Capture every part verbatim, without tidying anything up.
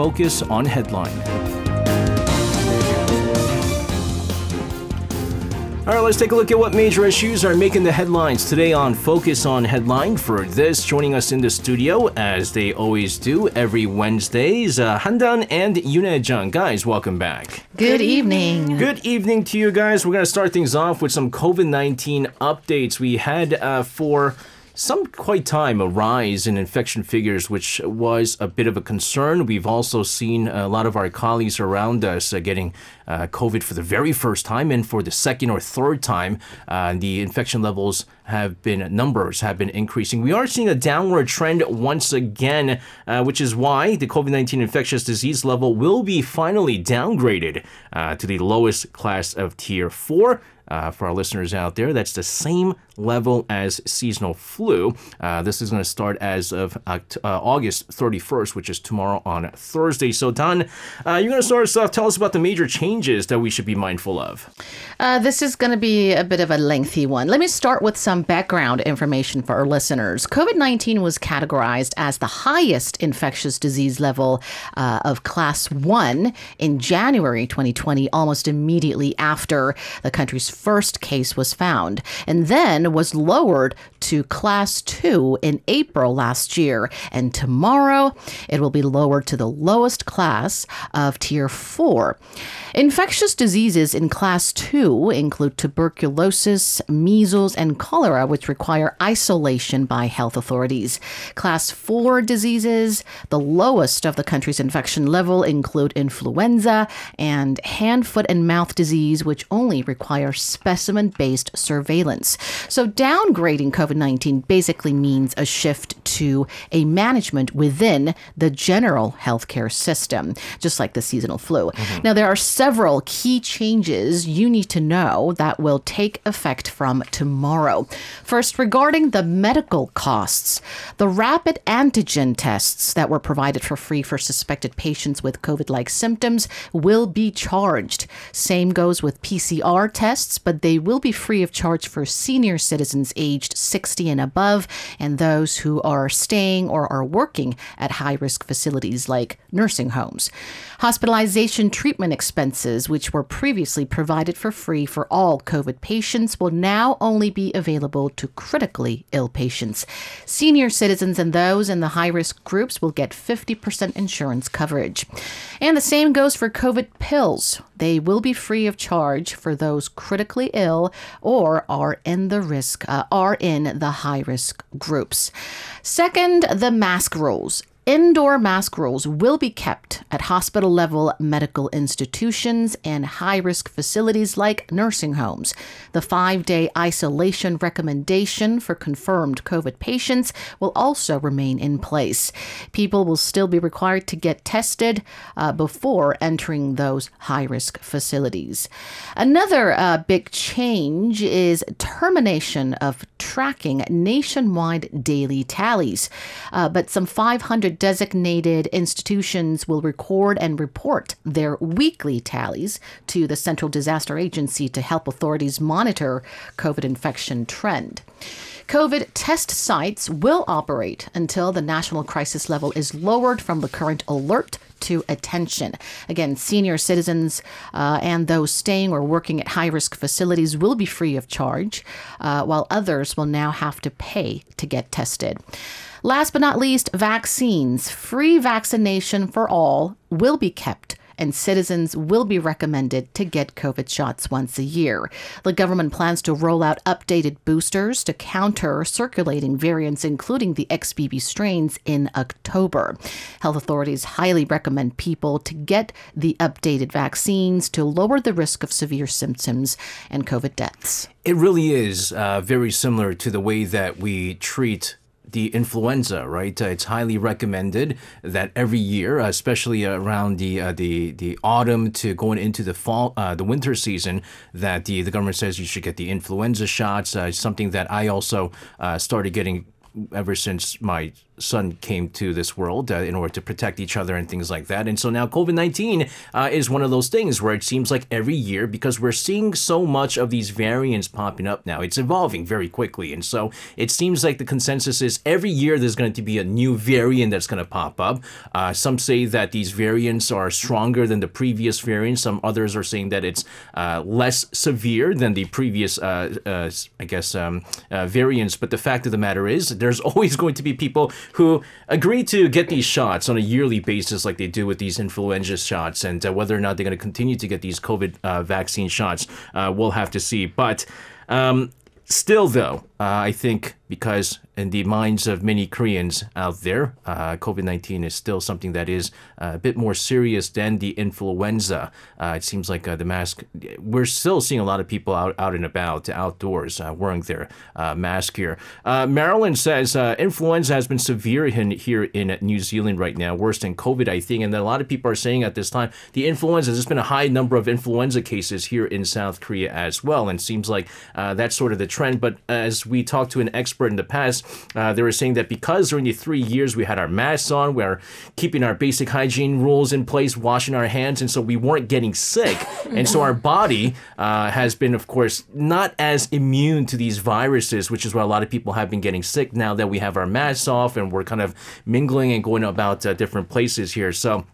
Focus on Headline. All right, let's take a look at what major issues are making the headlines today on Focus on Headline. For this, joining us in the studio, as they always do every Wednesdays, uh, Handan and Yoon Ae-jeon. Guys, welcome back. Good evening. Good evening to you guys. We're going to start things off with some COVID nineteen updates. We had uh, for some quite time a rise in infection figures, which was a bit of a concern. We've also seen a lot of our colleagues around us uh, getting Uh, COVID for the very first time, and for the second or third time, uh, the infection levels have been, numbers have been increasing. We are seeing a downward trend once again, uh, which is why the COVID nineteen infectious disease level will be finally downgraded uh, to the lowest class of tier four. Uh, for our listeners out there, that's the same level as seasonal flu. Uh, this is going to start as of Oct- uh, August thirty-first, which is tomorrow on Thursday. So, Don, uh, you're going to start us off. Tell us about the major changes that we should be mindful of. Uh, this is going to be a bit of a lengthy one. Let me start with some background information for our listeners. COVID nineteen was categorized as the highest infectious disease level uh, of class one in January twenty twenty, almost immediately after the country's first case was found, and then was lowered to class two in April last year. And tomorrow, it will be lowered to the lowest class of tier four. In Infectious diseases in class two include tuberculosis, measles, and cholera, which require isolation by health authorities. Class four diseases, the lowest of the country's infection level, include influenza and hand, foot, and mouth disease, which only require specimen-based surveillance. So downgrading COVID nineteen basically means a shift to a management within the general healthcare system, just like the seasonal flu. Mm-hmm. Now, there are several Several key changes you need to know that will take effect from tomorrow. First, regarding the medical costs, the rapid antigen tests that were provided for free for suspected patients with COVID-like symptoms will be charged. Same goes with P C R tests, but they will be free of charge for senior citizens aged sixty and above, and those who are staying or are working at high-risk facilities like nursing homes. Hospitalization treatment expenses, which were previously provided for free for all COVID patients, will now only be available to critically ill patients. Senior citizens and those in the high-risk groups will get fifty percent insurance coverage. And the same goes for COVID pills. They will be free of charge for those critically ill or are in the risk, uh, are in the high-risk groups. Second, the mask rules. Indoor mask rules will be kept at hospital-level medical institutions and high-risk facilities like nursing homes. The five-day isolation recommendation for confirmed COVID patients will also remain in place. People will still be required to get tested uh, before entering those high-risk facilities. Another uh, big change is termination of tracking nationwide daily tallies, uh, but some five hundred designated institutions will record and report their weekly tallies to the Central Disaster Agency to help authorities monitor COVID infection trend. COVID test sites will operate until the national crisis level is lowered from the current alert to attention. Again, senior citizens uh, and those staying or working at high-risk facilities will be free of charge, uh, while others will now have to pay to get tested. Last but not least, vaccines. Free vaccination for all will be kept, and citizens will be recommended to get COVID shots once a year. The government plans to roll out updated boosters to counter circulating variants, including the X B B strains, in October. Health authorities highly recommend people to get the updated vaccines to lower the risk of severe symptoms and COVID deaths. It really is uh, very similar to the way that we treat the influenza, right? Uh, it's highly recommended that every year, especially around the uh, the the autumn to going into the fall, uh, the winter season, that the the government says you should get the influenza shots. Uh, something that I also uh, started getting ever since my son came to this world uh, in order to protect each other and things like that. And so now COVID nineteen uh, is one of those things where it seems like every year, because we're seeing so much of these variants popping up now, it's evolving very quickly. And so it seems like the consensus is every year there's going to be a new variant that's going to pop up. Uh, some say that these variants are stronger than the previous variant. Some others are saying that it's uh, less severe than the previous, uh, uh, I guess, um, uh, variants. But the fact of the matter is there's always going to be people who agree to get these shots on a yearly basis like they do with these influenza shots, and uh, whether or not they're going to continue to get these COVID uh, vaccine shots, uh, we'll have to see. But um, still, though, uh, I think because in the minds of many Koreans out there, uh, COVID nineteen is still something that is a bit more serious than the influenza. Uh, it seems like uh, the mask, we're still seeing a lot of people out, out and about, outdoors, uh, wearing their uh, mask here. Uh, Marilyn says, uh, influenza has been severe in, here in New Zealand right now, worse than COVID, I think. And then a lot of people are saying at this time, the influenza, there's been a high number of influenza cases here in South Korea as well. And it seems like uh, that's sort of the trend. But as we talked to an expert in the past, Uh, they were saying that because during the three years we had our masks on, we were keeping our basic hygiene rules in place, washing our hands, and so we weren't getting sick. And so our body uh, has been, of course, not as immune to these viruses, which is why a lot of people have been getting sick now that we have our masks off and we're kind of mingling and going about uh, different places here. So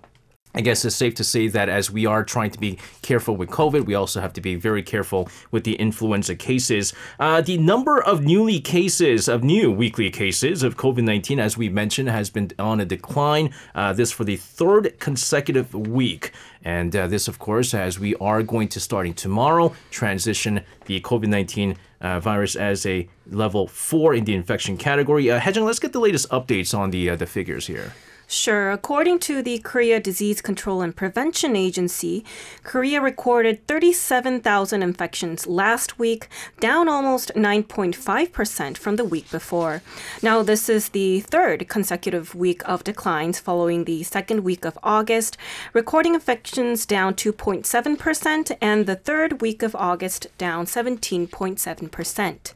I guess it's safe to say that as we are trying to be careful with COVID, we also have to be very careful with the influenza cases. Uh, the number of newly cases, of new weekly cases of COVID nineteen, as we mentioned, has been on a decline. Uh, this for the third consecutive week. And uh, this, of course, as we are going to, starting tomorrow, transition the COVID nineteen uh, virus as a level four in the infection category. Uh, Hae-jeon, let's get the latest updates on the uh, the figures here. Sure. According to the Korea Disease Control and Prevention Agency, Korea recorded thirty-seven thousand infections last week, down almost nine point five percent from the week before. Now, this is the third consecutive week of declines following the second week of August, recording infections down two point seven percent and the third week of August down seventeen point seven percent.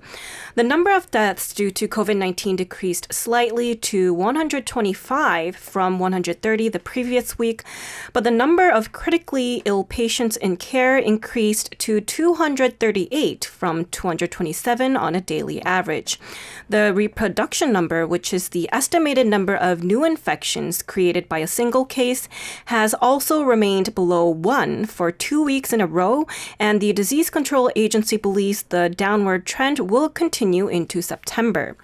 The number of deaths due to COVID nineteen decreased slightly to one hundred twenty-five from one hundred thirty the previous week, but the number of critically ill patients in care increased to two hundred thirty-eight from two hundred twenty-seven on a daily average. The reproduction number, which is the estimated number of new infections created by a single case, has also remained below one for two weeks in a row, and the Disease Control Agency believes the downward trend will continue into September.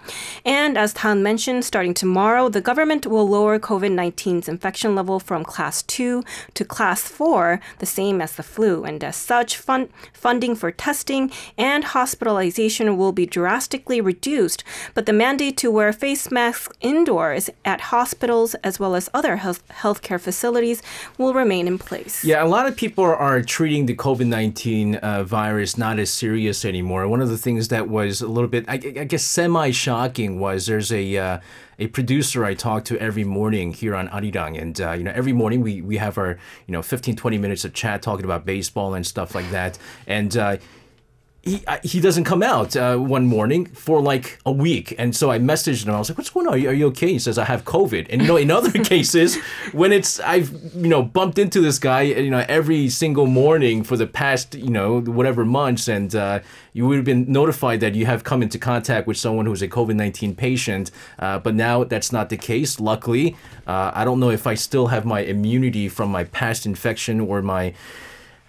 And as Tan mentioned, starting tomorrow, the government will lower COVID nineteen's infection level from class two to class four, the same as the flu, and as such, fund- funding for testing and hospitalization will be drastically reduced, but the mandate to wear face masks indoors at hospitals as well as other health- healthcare facilities will remain in place. Yeah, a lot of people are treating the COVID nineteen uh, virus not as serious anymore. One of the things that was a little bit, I, I guess, semi-shocking was there's a uh, a producer I talk to every morning here on Arirang, and uh, you know, every morning we we have our, you know, fifteen, twenty minutes of chat talking about baseball and stuff like that, and uh, he he doesn't come out uh, one morning for like a week, and so I messaged him. I was like, "What's going on? Are you, are you okay?" He says, "I have COVID." And you know, in other cases, when it's I've you know bumped into this guy, you know, every single morning for the past you know whatever months, and uh, you would have been notified that you have come into contact with someone who's a COVID nineteen patient, uh, but now that's not the case. Luckily, uh, I don't know if I still have my immunity from my past infection or my...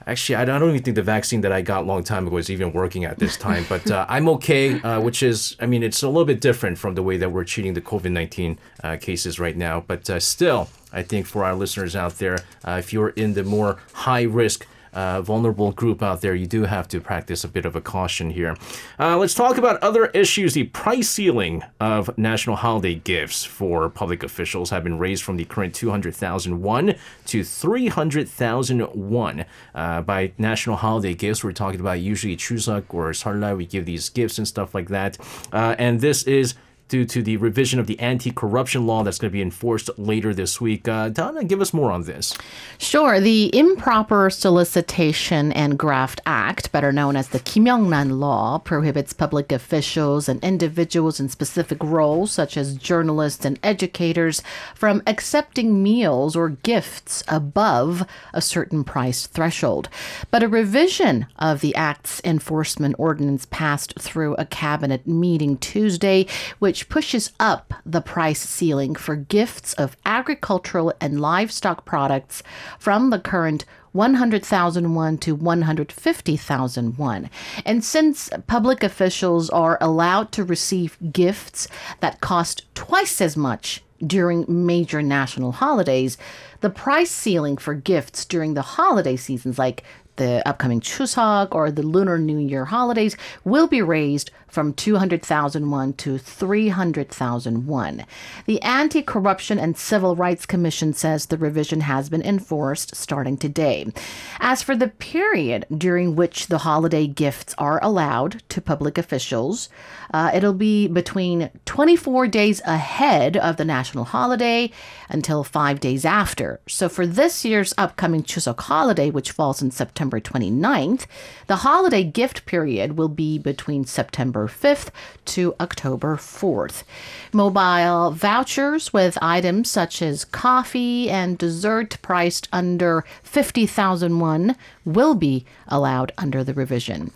Actually, I don't even think the vaccine that I got a long time ago is even working at this time, but uh, I'm okay, uh, which is, I mean, it's a little bit different from the way that we're treating the COVID nineteen uh, cases right now. But uh, still, I think for our listeners out there, uh, if you're in the more high-risk Uh, vulnerable group out there, you do have to practice a bit of a caution here. Uh, let's talk about other issues. The price ceiling of national holiday gifts for public officials have been raised from the current two hundred thousand won to three hundred thousand won. Uh, by national holiday gifts, we're talking about usually Chuseok or Seollal. We give these gifts and stuff like that. Uh, and this is due to the revision of the anti-corruption law that's going to be enforced later this week. Uh, Donna, give us more on this. Sure. The Improper Solicitation and Graft Act, better known as the Kim Young-ran Law, prohibits public officials and individuals in specific roles, such as journalists and educators, from accepting meals or gifts above a certain price threshold. But a revision of the Act's enforcement ordinance passed through a cabinet meeting Tuesday, which pushes up the price ceiling for gifts of agricultural and livestock products from the current one hundred thousand won to one hundred fifty thousand won. And since public officials are allowed to receive gifts that cost twice as much during major national holidays, the price ceiling for gifts during the holiday seasons, like the upcoming Chuseok or the Lunar New Year holidays, will be raised from two hundred thousand won to three hundred thousand won. The Anti-Corruption and Civil Rights Commission says the revision has been enforced starting today. As for the period during which the holiday gifts are allowed to public officials, uh, it'll be between twenty-four days ahead of the national holiday until five days after. So for this year's upcoming Chuseok holiday, which falls in September twenty-ninth, the holiday gift period will be between September fifth to October fourth. Mobile vouchers with items such as coffee and dessert priced under fifty thousand won will be allowed under the revision.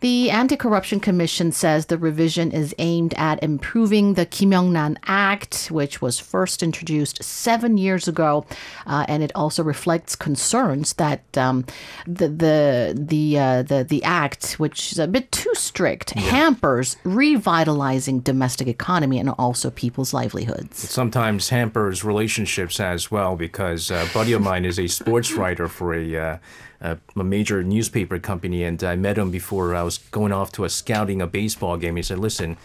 The Anti-Corruption Commission says the revision is aimed at improving the Kim Young-ran Act, which was first introduced seven years ago, uh, and it also reflects concerns that um, the the the, uh, the the Act, which is a bit too strict, yeah. hampers revitalizing domestic economy and also people's livelihoods. It sometimes hampers relationships as well, because uh, a buddy of mine is a sports writer for a. Uh, Uh, a major newspaper company, and I met him before I was going off to a scouting a baseball game. He said, listen,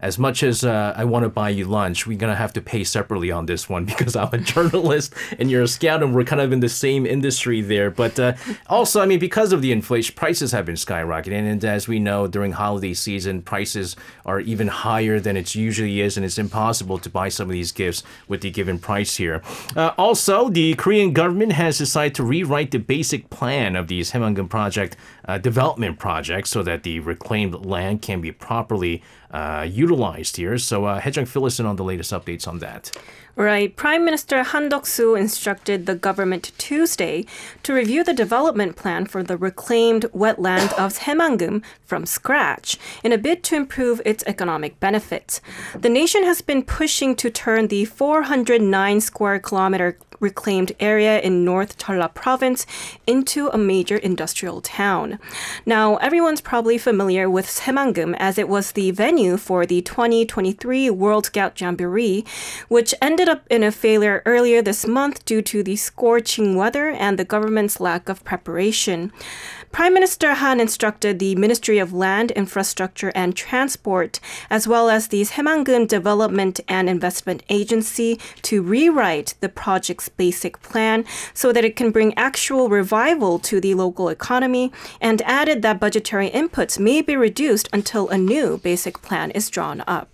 as much as uh, I want to buy you lunch, we're going to have to pay separately on this one, because I'm a journalist and you're a scout and we're kind of in the same industry there. But uh, also, I mean, because of the inflation, prices have been skyrocketing. And as we know, during holiday season, prices are even higher than it usually is. And it's impossible to buy some of these gifts with the given price here. Uh, also, the Korean government has decided to rewrite the basic plan of these Saemangum project uh, development projects so that the reclaimed land can be properly uh, utilized. utilized here. So uh, Hae-jung, fill us in on the latest updates on that. Right. Prime Minister Han Duck-soo instructed the government Tuesday to review the development plan for the reclaimed wetland of Saemangum from scratch in a bid to improve its economic benefits. The nation has been pushing to turn the four hundred nine square kilometer reclaimed area in North Jeolla province into a major industrial town. Now, everyone's probably familiar with Saemangum, as it was the venue for the twenty twenty-three World Scout Jamboree, which ended up in a failure earlier this month due to the scorching weather and the government's lack of preparation. Prime Minister Han instructed the Ministry of Land, Infrastructure and Transport, as well as the Saemangum Development and Investment Agency, to rewrite the project's basic plan so that it can bring actual revival to the local economy, and added that budgetary inputs may be reduced until a new basic plan is drawn up.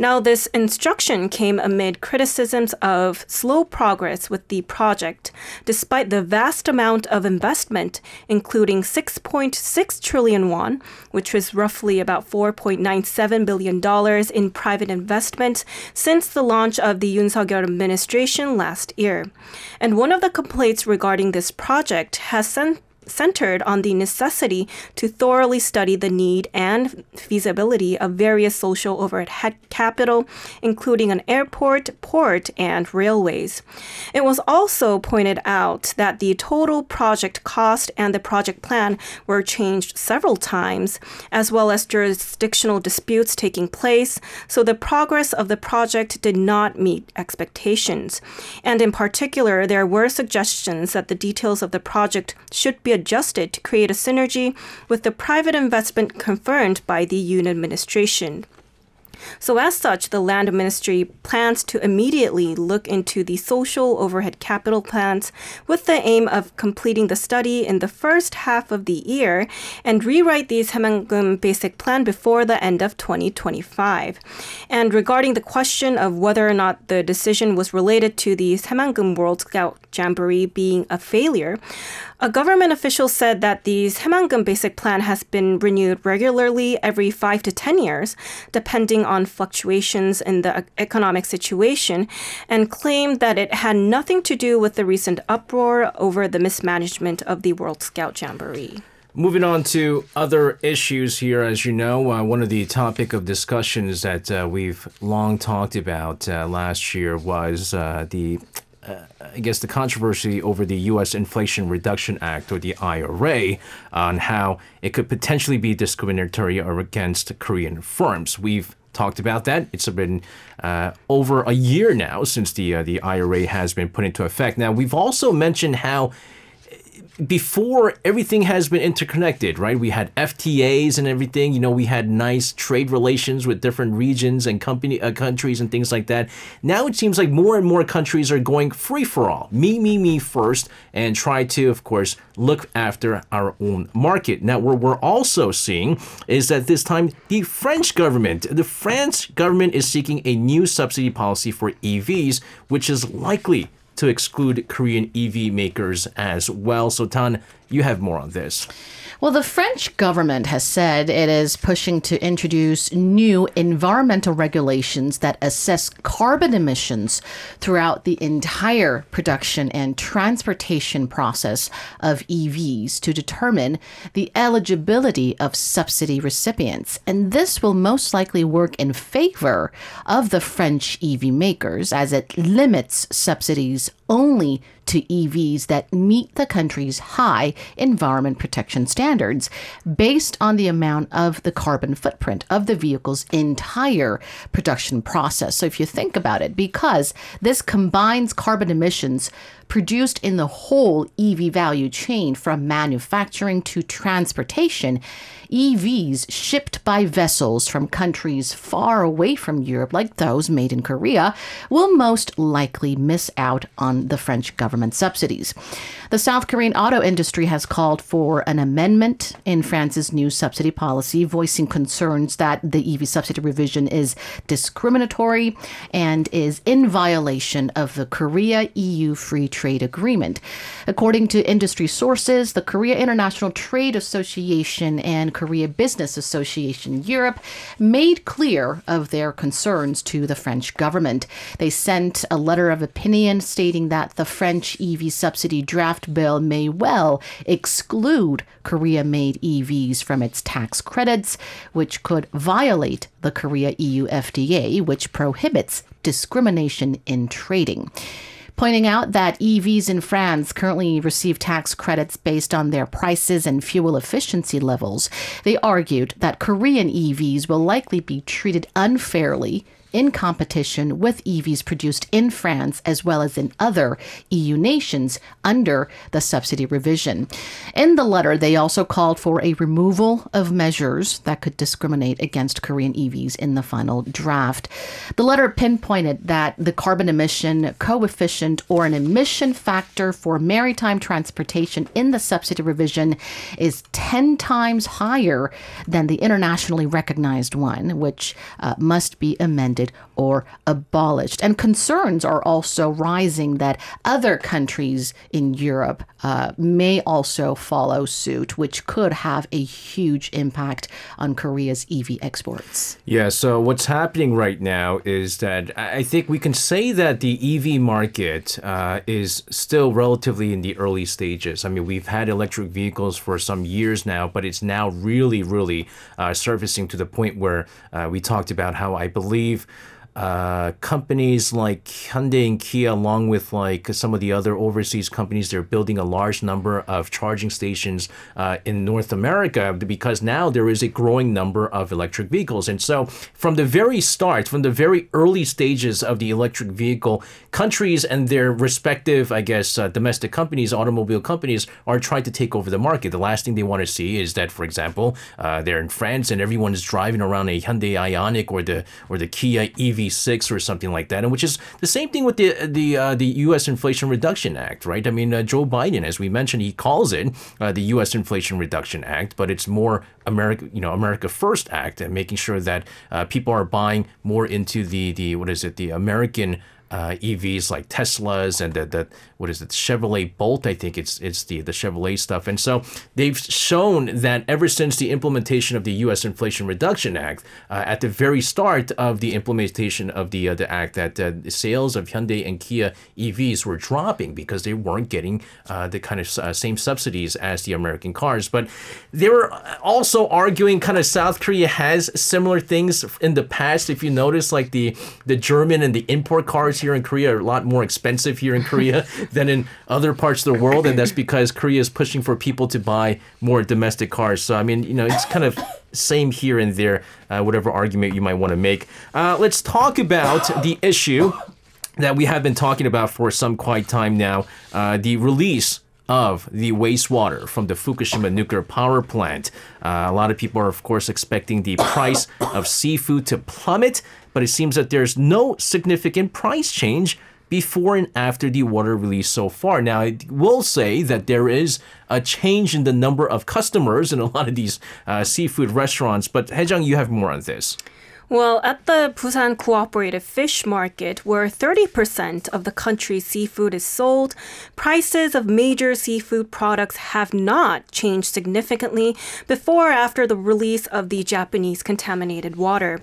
Now, this instruction came amid criticisms of slow progress with the project, despite the vast amount of investment, including six point six trillion won, which was roughly about four point nine seven billion dollars in private investment since the launch of the Yoon Suk-yeol administration last year. And one of the complaints regarding this project has sent centered on the necessity to thoroughly study the need and feasibility of various social overhead capital, including an airport, port, and railways. It was also pointed out that the total project cost and the project plan were changed several times, as well as jurisdictional disputes taking place, so the progress of the project did not meet expectations. And in particular, there were suggestions that the details of the project should be adjusted to create a synergy with the private investment confirmed by the Yoon administration. So as such, the Land Ministry plans to immediately look into the social overhead capital plans with the aim of completing the study in the first half of the year and rewrite the Saemangum basic plan before the end of twenty twenty-five. And regarding the question of whether or not the decision was related to the Saemangum World Scout Jamboree being a failure, a government official said that the Saemangum basic plan has been renewed regularly every five to ten years, depending on fluctuations in the economic situation, and claimed that it had nothing to do with the recent uproar over the mismanagement of the World Scout Jamboree. Moving on to other issues here, as you know, uh, one of the topic of discussions that uh, we've long talked about uh, last year was uh, the Uh, I guess the controversy over the U S Inflation Reduction Act, or the I R A, on how it could potentially be discriminatory or against Korean firms. We've talked about that. It's been uh, over a year now since the uh, the I R A has been put into effect. Now, we've also mentioned how before everything has been interconnected, right? We had F T As and everything. You know, we had nice trade relations with different regions and company uh, countries and things like that. Now it seems like more and more countries are going free for all, me, me, me first, and try to, of course, look after our own market. Now, what we're also seeing is that this time the French government, the French government is seeking a new subsidy policy for E Vs, which is likely to exclude Korean E V makers as well. So, Tan, you have more on this. Well, the French government has said it is pushing to introduce new environmental regulations that assess carbon emissions throughout the entire production and transportation process of E Vs to determine the eligibility of subsidy recipients. And this will most likely work in favor of the French E V makers, as it limits subsidies only to E Vs that meet the country's high environment protection standards based on the amount of the carbon footprint of the vehicle's entire production process. So if you think about it, because this combines carbon emissions produced in the whole E V value chain from manufacturing to transportation, E Vs shipped by vessels from countries far away from Europe, like those made in Korea, will most likely miss out on the French government subsidies. The South Korean auto industry has called for an amendment in France's new subsidy policy, voicing concerns that the E V subsidy revision is discriminatory and is in violation of the Korea-E U Free Trade Agreement. According to industry sources, the Korea International Trade Association and Korea Business Association Europe made clear of their concerns to the French government. They sent a letter of opinion stating that the French E V subsidy draft bill may well exclude Korea-made E Vs from its tax credits, which could violate the Korea-E U F T A, which prohibits discrimination in trading, pointing out that E Vs in France currently receive tax credits based on their prices and fuel efficiency levels. They argued that Korean E Vs will likely be treated unfairly in competition with E Vs produced in France as well as in other E U nations under the subsidy revision. In the letter, they also called for a removal of measures that could discriminate against Korean E Vs in the final draft. The letter pinpointed that the carbon emission coefficient, or an emission factor for maritime transportation in the subsidy revision, is ten times higher than the internationally recognized one, which uh, must be amended or abolished. And concerns are also rising that other countries in Europe uh, may also follow suit, which could have a huge impact on Korea's E V exports. Yeah, so what's happening right now is that I think we can say that the E V market uh, is still relatively in the early stages. I mean, we've had electric vehicles for some years now, but it's now really, really uh, surfacing to the point where uh, we talked about how I believe Uh, companies like Hyundai and Kia, along with like some of the other overseas companies, they're building a large number of charging stations uh, in North America, because now there is a growing number of electric vehicles. And so from the very start, from the very early stages of the electric vehicle, countries and their respective, I guess, uh, domestic companies, automobile companies, are trying to take over the market. The last thing they want to see is that, for example, uh, they're in France and everyone is driving around a Hyundai Ioniq or the or the Kia E V six or something like that, and which is the same thing with the the uh, the U S Inflation Reduction Act, right? I mean, uh, Joe Biden, as we mentioned, he calls it uh, the U S Inflation Reduction Act, but it's more America, you know, America First Act, and making sure that uh, people are buying more into the the what is it, the American Uh, E Vs like Teslas and the, the what is it Chevrolet Bolt, I think it's it's the the Chevrolet stuff. And so they've shown that ever since the implementation of the U S Inflation Reduction Act, uh, at the very start of the implementation of the uh, the act, that uh, the sales of Hyundai and Kia E Vs were dropping because they weren't getting uh, the kind of uh, same subsidies as the American cars. But they were also arguing kind of South Korea has similar things in the past. If you notice, like the the German and the import cars here in Korea are a lot more expensive here in Korea than in other parts of the world, and that's because Korea is pushing for people to buy more domestic cars. So I mean, you know, it's kind of same here and there, uh, whatever argument you might want to make. Uh, let's talk about the issue that we have been talking about for some quite time now, uh, the release of the wastewater from the Fukushima nuclear power plant. Uh, a lot of people are, of course, expecting the price of seafood to plummet, but it seems that there's no significant price change before and after the water release so far. Now, I will say that there is a change in the number of customers in a lot of these uh, seafood restaurants, but Hae-jung, you have more on this. Well, at the Busan Cooperative Fish Market, where thirty percent of the country's seafood is sold, prices of major seafood products have not changed significantly before or after the release of the Japanese contaminated water.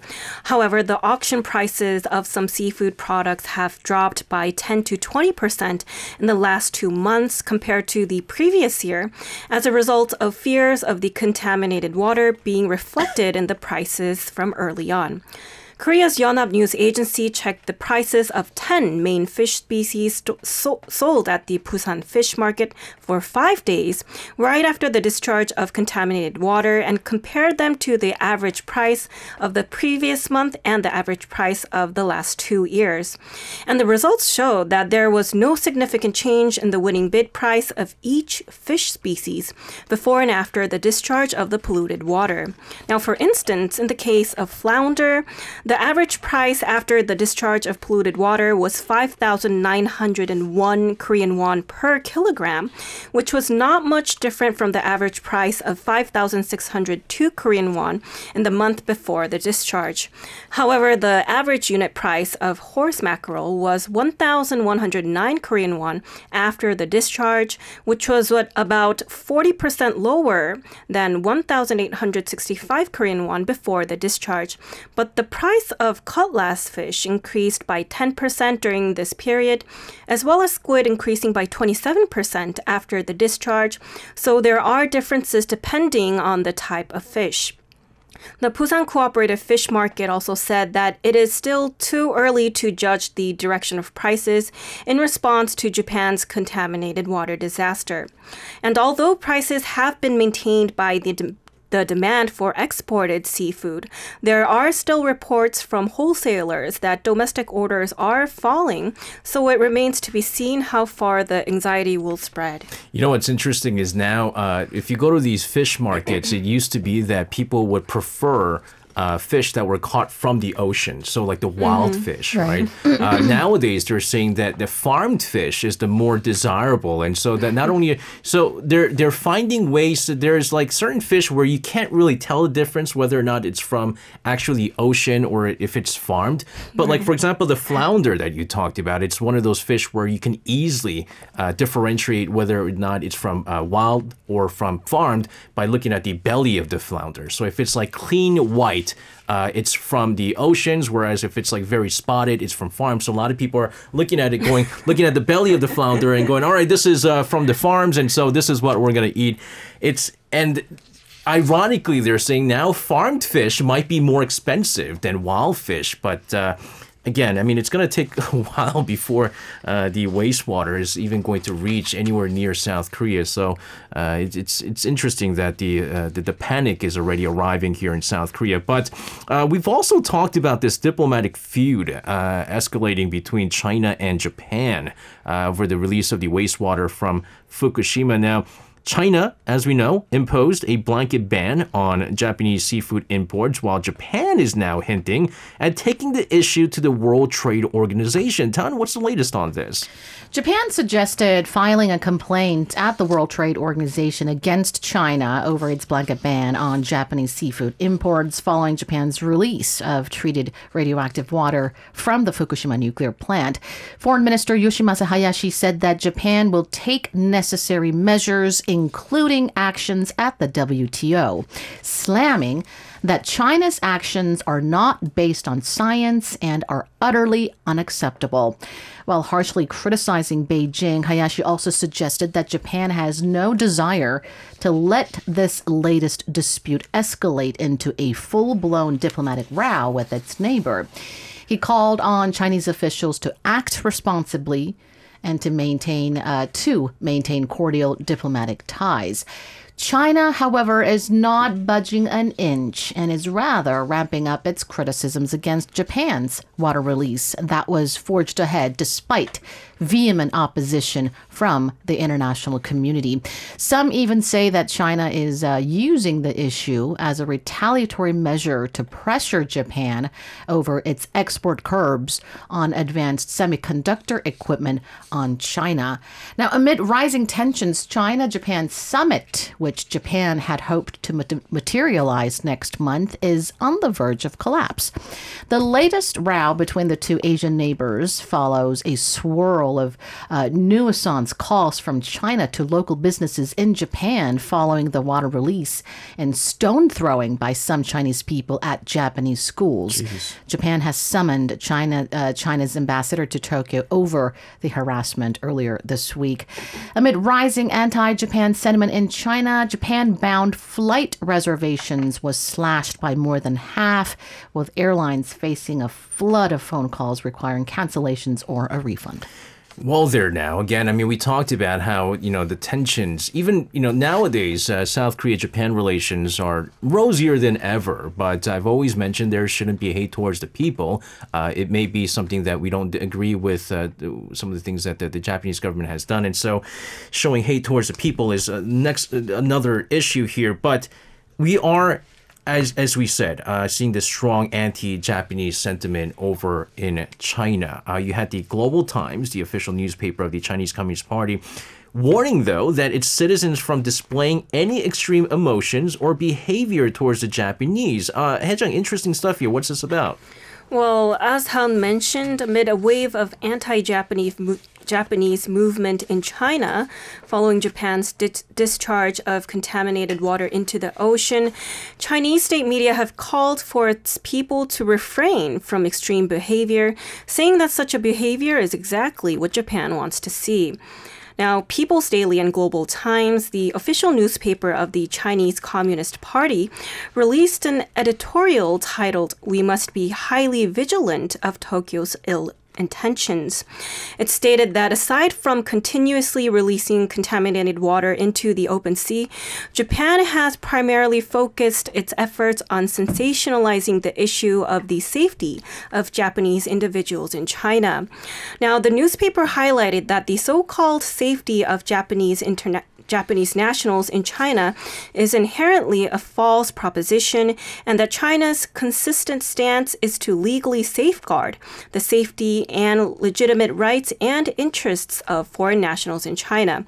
However, the auction prices of some seafood products have dropped by ten to twenty percent in the last two months compared to the previous year, as a result of fears of the contaminated water being reflected in the prices from early on. Korea's Yonhap News Agency checked the prices of ten main fish species st- so- sold at the Busan Fish Market for five days, right after the discharge of contaminated water, and compared them to the average price of the previous month and the average price of the last two years. And the results showed that there was no significant change in the winning bid price of each fish species before and after the discharge of the polluted water. Now, for instance, in the case of flounder, the average price after the discharge of polluted water was five thousand nine hundred one Korean won per kilogram, which was not much different from the average price of five thousand six hundred two Korean won in the month before the discharge. However, the average unit price of horse mackerel was one thousand one hundred nine Korean won after the discharge, which was what, about forty percent lower than one thousand eight hundred sixty-five Korean won before the discharge. But the price The price of cutlass fish increased by ten percent during this period, as well as squid increasing by twenty-seven percent after the discharge, so there are differences depending on the type of fish. The Busan Cooperative Fish Market also said that it is still too early to judge the direction of prices in response to Japan's contaminated water disaster. And although prices have been maintained by the de- The demand for exported seafood, there are still reports from wholesalers that domestic orders are falling, so it remains to be seen how far the anxiety will spread. You know, what's interesting is now, uh, if you go to these fish markets, it used to be that people would prefer Uh, fish that were caught from the ocean, so like the wild mm-hmm. fish, right? right? uh, nowadays, they're saying that the farmed fish is the more desirable, and so that not only so they're they're finding ways that there's like certain fish where you can't really tell the difference whether or not it's from actually ocean or if it's farmed. But like for example, the flounder that you talked about, it's one of those fish where you can easily uh, differentiate whether or not it's from uh, wild or from farmed by looking at the belly of the flounder. So if it's like clean white, Uh, it's from the oceans, whereas if it's like very spotted, it's from farms. So a lot of people are looking at it, going, looking at the belly of the flounder and going, all right, this is uh, from the farms, and so this is what we're going to eat. It's and. Ironically, they're saying now farmed fish might be more expensive than wild fish, but uh, again, I mean, it's going to take a while before uh, the wastewater is even going to reach anywhere near South Korea. So uh, it, it's it's interesting that the, uh, the the panic is already arriving here in South Korea. But uh, we've also talked about this diplomatic feud uh, escalating between China and Japan uh, over the release of the wastewater from Fukushima. Now, China, as we know, imposed a blanket ban on Japanese seafood imports, while Japan is now hinting at taking the issue to the World Trade Organization. Tan, what's the latest on this? Japan suggested filing a complaint at the World Trade Organization against China over its blanket ban on Japanese seafood imports following Japan's release of treated radioactive water from the Fukushima nuclear plant. Foreign Minister Yoshimasa Hayashi said that Japan will take necessary measures, including actions at the W T O, slamming that China's actions are not based on science and are utterly unacceptable. While harshly criticizing Beijing, Hayashi also suggested that Japan has no desire to let this latest dispute escalate into a full-blown diplomatic row with its neighbor. He called on Chinese officials to act responsibly and to maintain uh, to maintain cordial diplomatic ties. China, however, is not budging an inch and is rather ramping up its criticisms against Japan's water release that was forged ahead despite vehement opposition from the international community. Some even say that China is uh, using the issue as a retaliatory measure to pressure Japan over its export curbs on advanced semiconductor equipment on China. Now, amid rising tensions, China-Japan summit, which Japan had hoped to materialize next month, is on the verge of collapse. The latest row between the two Asian neighbors follows a swirl of uh, nuisance calls from China to local businesses in Japan following the water release and stone throwing by some Chinese people at Japanese schools. Jeez. Japan has summoned China, uh, China's ambassador to Tokyo over the harassment earlier this week. Amid rising anti-Japan sentiment in China, Japan-bound flight reservations was slashed by more than half, with airlines facing a flood of phone calls requiring cancellations or a refund. Well, there now. Again, I mean, we talked about how, you know, the tensions, even, you know, nowadays, uh, South Korea-Japan relations are rosier than ever. But I've always mentioned there shouldn't be hate towards the people. Uh, it may be something that we don't agree with, uh, some of the things that the, the Japanese government has done. And so showing hate towards the people is uh, next uh, another issue here. But we are, As as we said, uh, seeing the strong anti-Japanese sentiment over in China. Uh, you had the Global Times, the official newspaper of the Chinese Communist Party, warning, though, that its citizens from displaying any extreme emotions or behavior towards the Japanese. Uh, Hae-jeon, interesting stuff here. What's this about? Well, as Han mentioned, amid a wave of anti-Japanese mo- Japanese movement in China following Japan's di- discharge of contaminated water into the ocean, Chinese state media have called for its people to refrain from extreme behavior, saying that such a behavior is exactly what Japan wants to see. Now, People's Daily and Global Times, the official newspaper of the Chinese Communist Party, released an editorial titled, "We Must Be Highly Vigilant of Tokyo's Ill Intentions." It stated that aside from continuously releasing contaminated water into the open sea, Japan has primarily focused its efforts on sensationalizing the issue of the safety of Japanese individuals in China. Now, the newspaper highlighted that the so-called safety of Japanese interna- Japanese nationals in China is inherently a false proposition, and that China's consistent stance is to legally safeguard the safety and legitimate rights and interests of foreign nationals in China.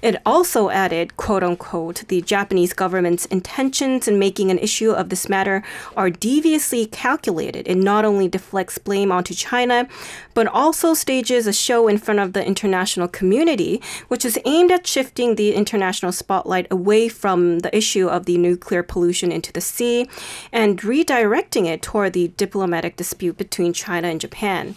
It also added, quote-unquote, the Japanese government's intentions in making an issue of this matter are deviously calculated. It not only deflects blame onto China, but also stages a show in front of the international community, which is aimed at shifting the international spotlight away from the issue of the nuclear pollution into the sea and redirecting it toward the diplomatic dispute between China and Japan.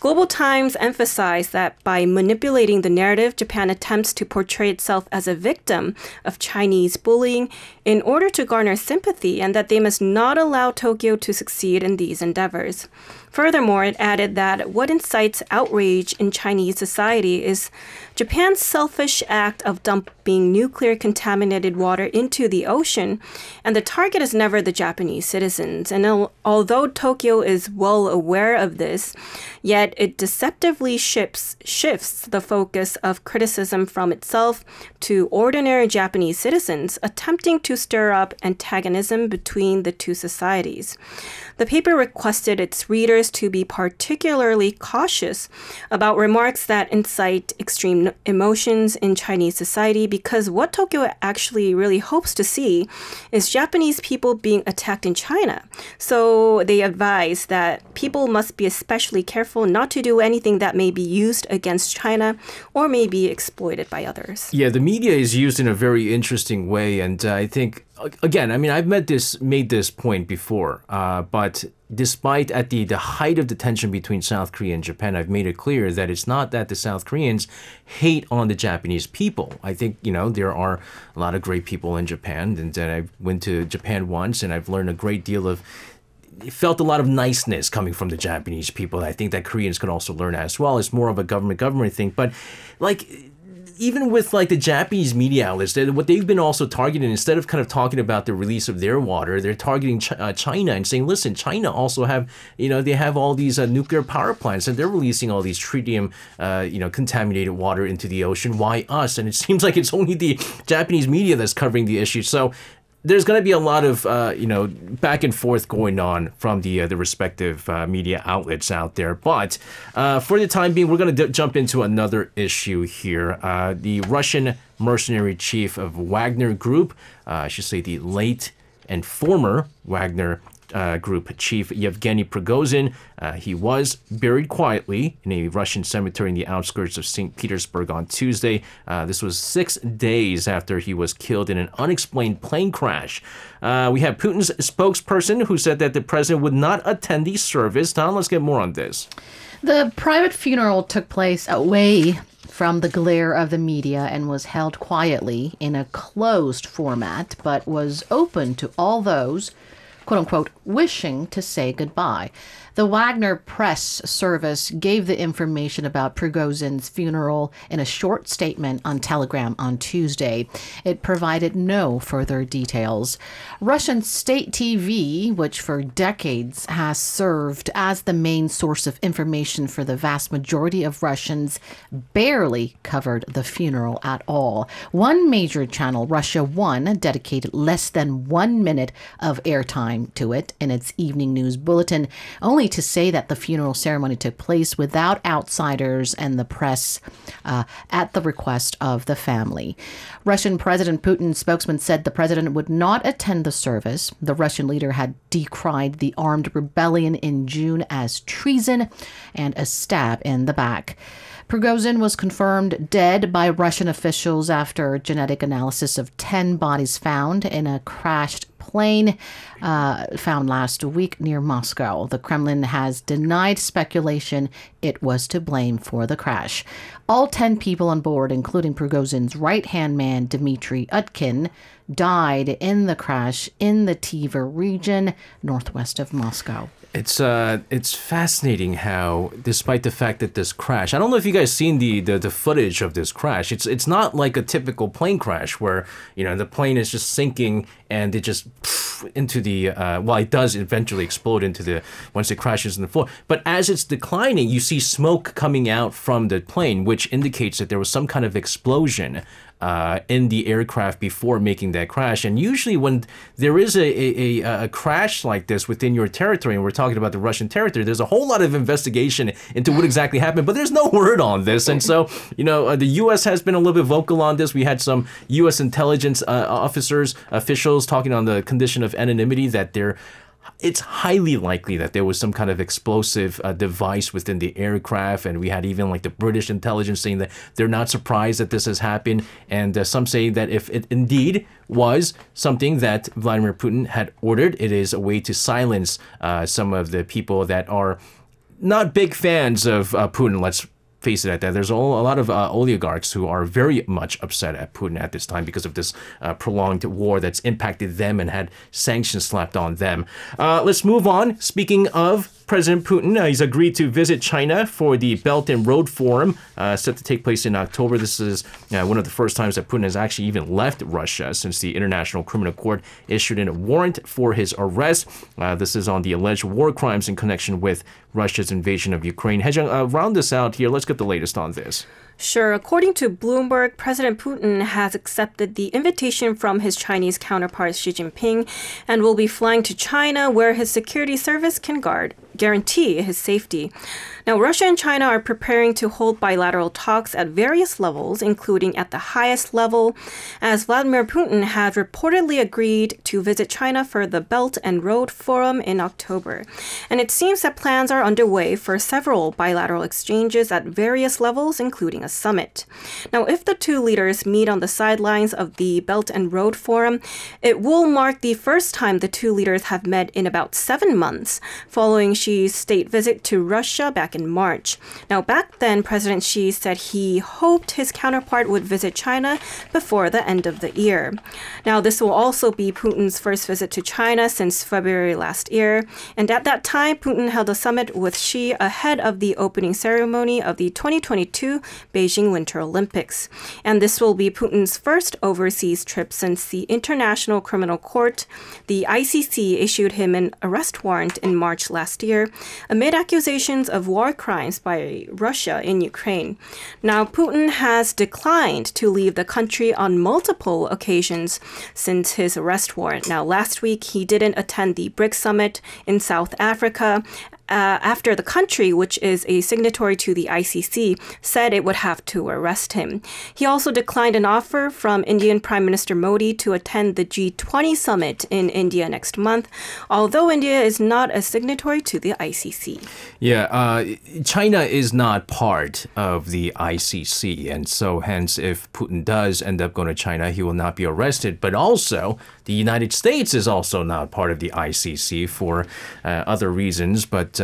Global Times emphasized that by manipulating the narrative, Japan attempts to portray itself as a victim of Chinese bullying in order to garner sympathy, and that they must not allow Tokyo to succeed in these endeavors. Furthermore, it added that what incites outrage in Chinese society is Japan's selfish act of dumping nuclear-contaminated water into the ocean, and the target is never the Japanese citizens. And al- although Tokyo is well aware of this, yet it deceptively shifts, shifts the focus of criticism from itself to ordinary Japanese citizens, attempting to stir up antagonism between the two societies. The paper requested its readers to be particularly cautious about remarks that incite extreme emotions in Chinese society, because what Tokyo actually really hopes to see is Japanese people being attacked in China. So they advise that people must be especially careful not to do anything that may be used against China or may be exploited by others. Yeah, the media is used in a very interesting way, and uh, I think Again, I mean, I've met this, made this point before, uh, but despite at the, the height of the tension between South Korea and Japan, I've made it clear that it's not that the South Koreans hate on the Japanese people. I think, you know, there are a lot of great people in Japan, and, and I went to Japan once, and I've learned a great deal of, felt a lot of niceness coming from the Japanese people. I think that Koreans could also learn as well. It's more of a government-government thing, but, like, even with like the Japanese media outlets, what they've been also targeting, instead of kind of talking about the release of their water, they're targeting Ch- uh, China and saying, listen, China also have, you know, they have all these uh, nuclear power plants and they're releasing all these tritium, uh, you know, contaminated water into the ocean. Why us? And it seems like it's only the Japanese media that's covering the issue. So there's going to be a lot of, uh, you know, back and forth going on from the uh, the respective uh, media outlets out there. But uh, for the time being, we're going to d- jump into another issue here. Uh, the Russian mercenary chief of Wagner Group, uh, I should say the late and former Wagner Uh, group chief Yevgeny Prigozhin. Uh, he was buried quietly in a Russian cemetery in the outskirts of Saint Petersburg on Tuesday. Uh, this was six days after he was killed in an unexplained plane crash. Uh, we have Putin's spokesperson who said that the president would not attend the service. Tom, let's get more on this. The private funeral took place away from the glare of the media and was held quietly in a closed format, but was open to all those quote-unquote, wishing to say goodbye. The Wagner Press Service gave the information about Prigozhin's funeral in a short statement on Telegram on Tuesday. It provided no further details. Russian state T V, which for decades has served as the main source of information for the vast majority of Russians, barely covered the funeral at all. One major channel, Russia One, dedicated less than one minute of airtime to it in its evening news bulletin, only to say that the funeral ceremony took place without outsiders and the press uh, at the request of the family. Russian President Putin's spokesman said the president would not attend the service. The Russian leader had decried the armed rebellion in June as treason and a stab in the back. Prigozhin was confirmed dead by Russian officials after genetic analysis of ten bodies found in a crashed plane uh, found last week near Moscow. The Kremlin has denied speculation it was to blame for the crash. All ten people on board, including Prigozhin's right-hand man, Dmitry Utkin, died in the crash in the Tver region, northwest of Moscow. It's uh, it's fascinating how, despite the fact that this crash, I don't know if you guys seen the, the the footage of this crash. It's it's not like a typical plane crash where, you know, the plane is just sinking and it just poof, into the uh, well, it does eventually explode into the once it crashes in the floor. But as it's declining, you see smoke coming out from the plane, which indicates that there was some kind of explosion Uh, in the aircraft before making that crash. And usually when there is a, a, a, a crash like this within your territory, and we're talking about the Russian territory, there's a whole lot of investigation into what exactly happened, but there's no word on this. And so, you know, uh, the U S has been a little bit vocal on this. We had some U S intelligence uh, officers, officials talking on the condition of anonymity that they're it's highly likely that there was some kind of explosive uh, device within the aircraft. And we had even like the British intelligence saying that they're not surprised that this has happened. And uh, some say that if it indeed was something that Vladimir Putin had ordered, it is a way to silence uh, some of the people that are not big fans of uh, Putin, let's face it at that. There's a lot of uh, oligarchs who are very much upset at Putin at this time because of this uh, prolonged war that's impacted them and had sanctions slapped on them. Uh, let's move on. Speaking of President Putin, uh, he's agreed to visit China for the Belt and Road Forum uh, set to take place in October. This is uh, one of the first times that Putin has actually even left Russia since the International Criminal Court issued a warrant for his arrest. Uh, this is on the alleged war crimes in connection with Russia's invasion of Ukraine. Hae-jeon, uh, round this out here. Let's get the latest on this. Sure. According to Bloomberg, President Putin has accepted the invitation from his Chinese counterpart Xi Jinping and will be flying to China where his security service can guard guarantee his safety. Now, Russia and China are preparing to hold bilateral talks at various levels, including at the highest level, as Vladimir Putin had reportedly agreed to visit China for the Belt and Road Forum in October. And it seems that plans are underway for several bilateral exchanges at various levels, including a summit. Now, if the two leaders meet on the sidelines of the Belt and Road Forum, it will mark the first time the two leaders have met in about seven months, following Xi's state visit to Russia back in March. Now, back then, President Xi said he hoped his counterpart would visit China before the end of the year. Now, this will also be Putin's first visit to China since February last year. And at that time, Putin held a summit with Xi ahead of the opening ceremony of the twenty twenty-two Beijing Winter Olympics. And this will be Putin's first overseas trip since the International Criminal Court, the I C C, issued him an arrest warrant in March last year amid accusations of war crimes by Russia in Ukraine. Now, Putin has declined to leave the country on multiple occasions since his arrest warrant. Now, last week, he didn't attend the BRICS summit in South Africa Uh, after the country, which is a signatory to the I C C, said it would have to arrest him. He also declined an offer from Indian Prime Minister Modi to attend the G twenty summit in India next month, although India is not a signatory to the I C C. Yeah, uh, China is not part of the I C C, and so hence if Putin does end up going to China, he will not be arrested. But also, the United States is also not part of the I C C for uh, other reasons, but Uh,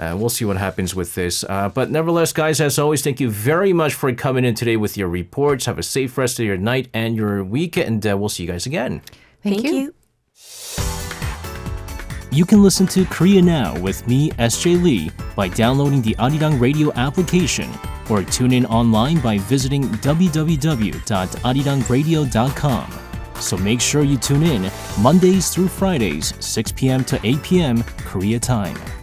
uh, we'll see what happens with this. Uh, but nevertheless, guys, as always, thank you very much for coming in today with your reports. Have a safe rest of your night and your weekend. Uh, we'll see you guys again. Thank, thank you. you. You can listen to Korea Now with me, S J Lee, by downloading the Arirang Radio application or tune in online by visiting w w w dot arirang radio dot com. So make sure you tune in Mondays through Fridays, six p.m. to eight p.m. Korea time.